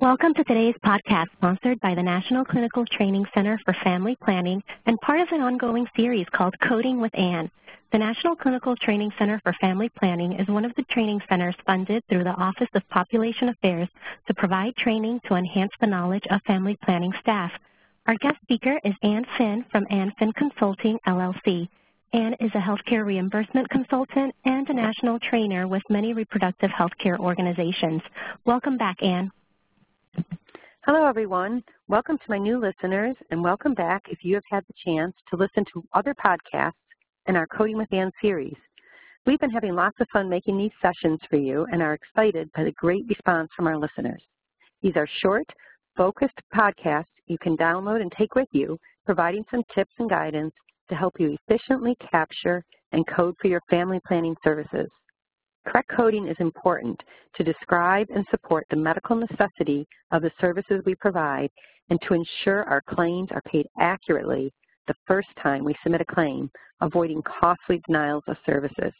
Welcome to today's podcast sponsored by the National Clinical Training Center for Family Planning and part of an ongoing series called Coding with Ann. The National Clinical Training Center for Family Planning is one of the training centers funded through the Office of Population Affairs to provide training to enhance the knowledge of family planning staff. Our guest speaker is Ann Finn from Ann Finn Consulting, LLC. Ann is a healthcare reimbursement consultant and a national trainer with many reproductive healthcare organizations. Welcome back, Ann. Hello, everyone. Welcome to my new listeners, and welcome back if you have had the chance to listen to other podcasts in our Coding with Ann series. We've been having lots of fun making these sessions for you and are excited by the great response from our listeners. These are short, focused podcasts you can download and take with you, providing some tips and guidance to help you efficiently capture and code for your family planning services. Correct coding is important to describe and support the medical necessity of the services we provide and to ensure our claims are paid accurately the first time we submit a claim, avoiding costly denials of services.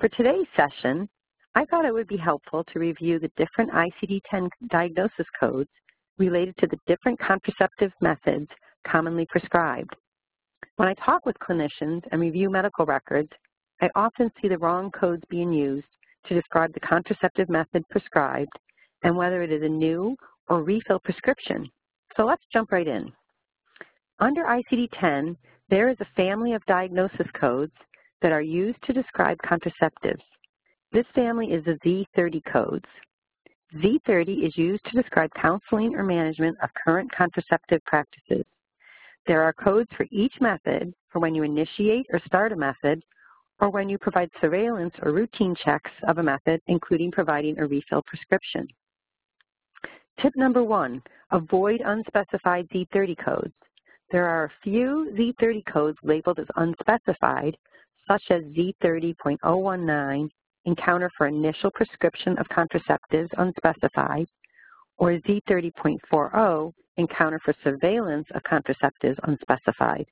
For today's session, I thought it would be helpful to review the different ICD-10 diagnosis codes related to the different contraceptive methods commonly prescribed. When I talk with clinicians and review medical records, I often see the wrong codes being used to describe the contraceptive method prescribed and whether it is a new or refill prescription. So let's jump right in. Under ICD-10, there is a family of diagnosis codes that are used to describe contraceptives. This family is the Z30 codes. Z30 is used to describe counseling or management of current contraceptive practices. There are codes for each method for when you initiate or start a method, or when you provide surveillance or routine checks of a method, including providing a refill prescription. Tip number one, avoid unspecified Z30 codes. There are a few Z30 codes labeled as unspecified, such as Z30.019, encounter for initial prescription of contraceptives unspecified, or Z30.40, encounter for surveillance of contraceptives unspecified.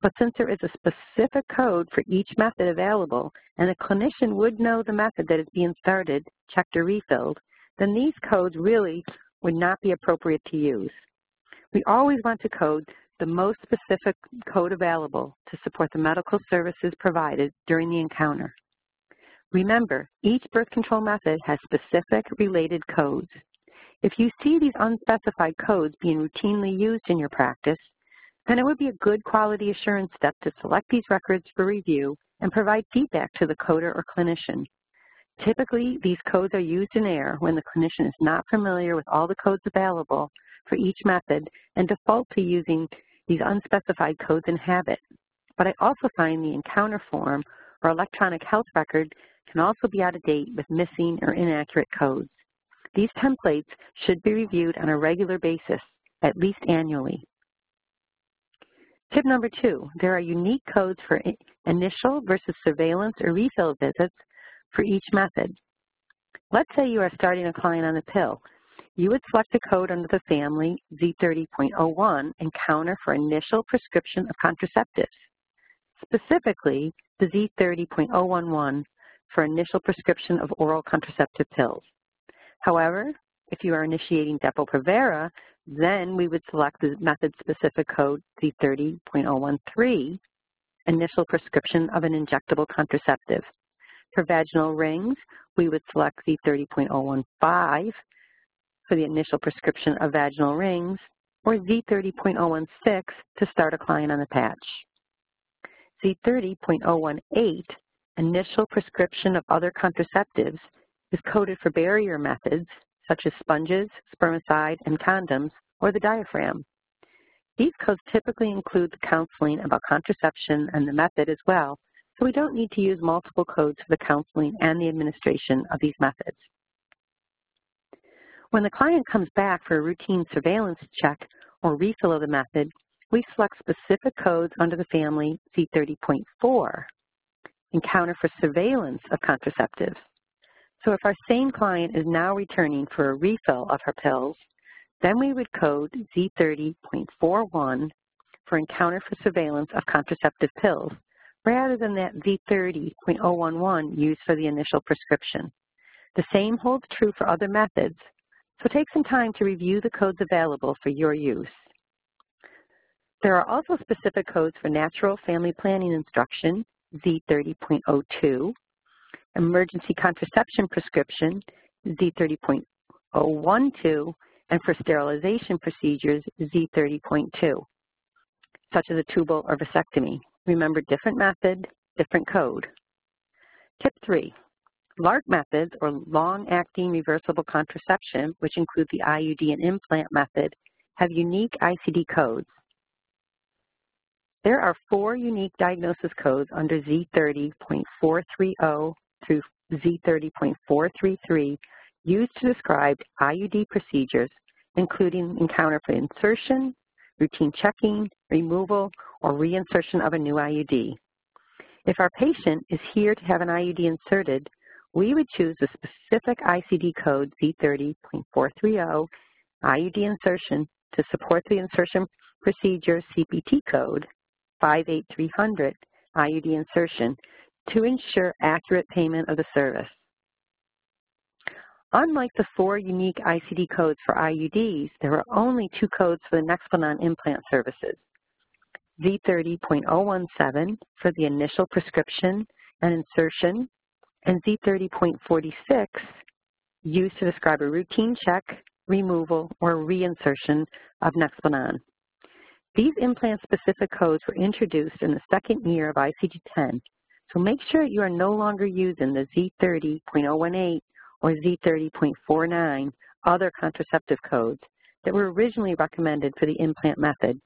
But since there is a specific code for each method available and a clinician would know the method that is being started, checked, or refilled, then these codes really would not be appropriate to use. We always want to code the most specific code available to support the medical services provided during the encounter. Remember, each birth control method has specific related codes. If you see these unspecified codes being routinely used in your practice, then it would be a good quality assurance step to select these records for review and provide feedback to the coder or clinician. Typically, these codes are used in error when the clinician is not familiar with all the codes available for each method and default to using these unspecified codes in habit. But I also find the encounter form or electronic health record can also be out of date with missing or inaccurate codes. These templates should be reviewed on a regular basis, at least annually. Tip number two, there are unique codes for initial versus surveillance or refill visits for each method. Let's say you are starting a client on a pill. You would select a code under the family Z30.01, encounter for initial prescription of contraceptives. Specifically, the Z30.011 for initial prescription of oral contraceptive pills. However, if you are initiating Depo-Provera, then we would select the method-specific code C30.013, initial prescription of an injectable contraceptive. For vaginal rings, we would select C30.015 for the initial prescription of vaginal rings, or Z30.016 to start a client on the patch. C30.018, initial prescription of other contraceptives, is coded for barrier methods, such as sponges, spermicide, and condoms, or the diaphragm. These codes typically include the counseling about contraception and the method as well, so we don't need to use multiple codes for the counseling and the administration of these methods. When the client comes back for a routine surveillance check or refill of the method, we select specific codes under the family C30.4, encounter for surveillance of contraceptives. So if our same client is now returning for a refill of her pills, then we would code Z30.41 for encounter for surveillance of contraceptive pills, rather than that Z30.011 used for the initial prescription. The same holds true for other methods, So take some time to review the codes available for your use. There are also specific codes for Natural Family Planning Instruction, Z30.02, Emergency Contraception Prescription, Z30.012, and for sterilization procedures, Z30.2, such as a tubal or vasectomy. Remember, different method, different code. Tip 3, LARC methods, or long-acting reversible contraception, which include the IUD and implant method, have unique ICD codes. There are 4 unique diagnosis codes under Z30.430 through Z30.433 used to describe IUD procedures, including encounter for insertion, routine checking, removal, or reinsertion of a new IUD. If our patient is here to have an IUD inserted, we would choose the specific ICD code Z30.430 IUD insertion to support the insertion procedure CPT code 58300 IUD insertion to ensure accurate payment of the service. Unlike the 4 unique ICD codes for IUDs, there are only 2 codes for the Nexplanon implant services, Z30.017 for the initial prescription and insertion, and Z30.46 used to describe a routine check, removal, or reinsertion of Nexplanon. These implant-specific codes were introduced in the 2nd year of ICD-10, so make sure you are no longer using the Z30.018 or Z30.49 other contraceptive codes that were originally recommended for the implant method.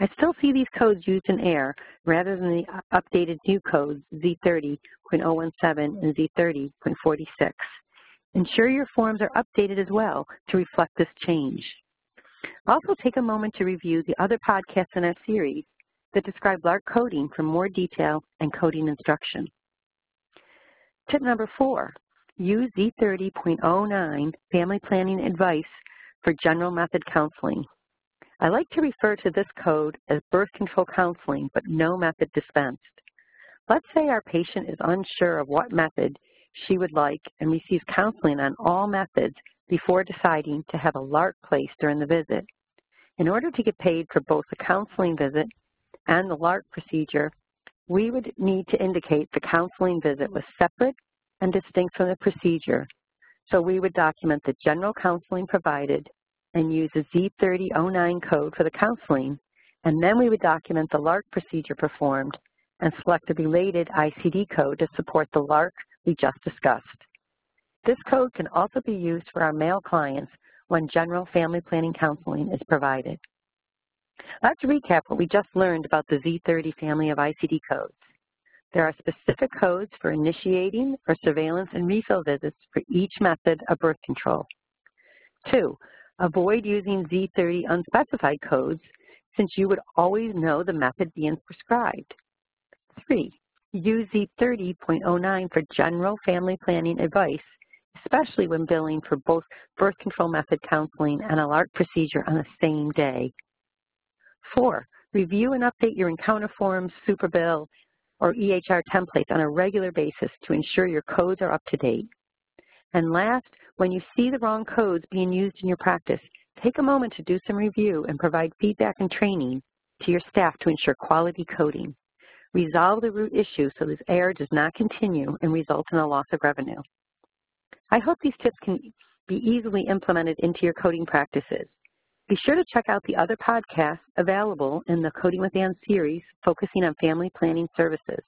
I still see these codes used in AIR rather than the updated new codes Z30.017 and Z30.46. Ensure your forms are updated as well to reflect this change. Also take a moment to review the other podcasts in our series that describe LARC coding for more detail and coding instruction. Tip number 4, use Z30.09 Family Planning Advice for General Method Counseling. I like to refer to this code as birth control counseling, but no method dispensed. Let's say our patient is unsure of what method she would like and receives counseling on all methods before deciding to have a LARC placed during the visit. In order to get paid for both the counseling visit and the LARC procedure, we would need to indicate the counseling visit was separate and distinct from the procedure, so we would document the general counseling provided and use a Z30.09 code for the counseling, and then we would document the LARC procedure performed and select a related ICD code to support the LARC we just discussed. This code can also be used for our male clients when general family planning counseling is provided. Let's recap what we just learned about the Z30 family of ICD codes. There are specific codes for initiating or surveillance and refill visits for each method of birth control. 2, avoid using Z30 unspecified codes since you would always know the method being prescribed. 3, use Z30.09 for general family planning advice, especially when billing for both birth control method counseling and a LARC procedure on the same day. 4, review and update your encounter forms, superbill, or EHR templates on a regular basis to ensure your codes are up to date. And last, when you see the wrong codes being used in your practice, take a moment to do some review and provide feedback and training to your staff to ensure quality coding. Resolve the root issue so this error does not continue and result in a loss of revenue. I hope these tips can be easily implemented into your coding practices. Be sure to check out the other podcasts available in the Coding with Ann series focusing on family planning services.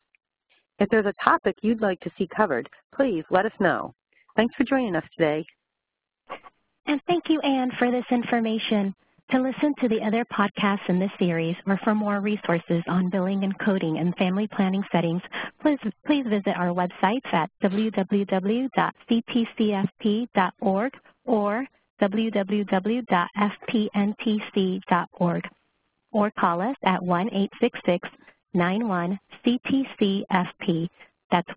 If there's a topic you'd like to see covered, please let us know. Thanks for joining us today. And thank you, Ann, for this information. To listen to the other podcasts in this series or for more resources on billing and coding and family planning settings, please visit our websites at www.cpcfp.org or www.fpnpc.org, or call us at 1-866-91-CPCFP. That's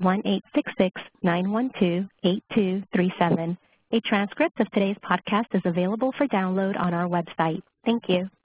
1-866-912-8237. A transcript of today's podcast is available for download on our website. Thank you.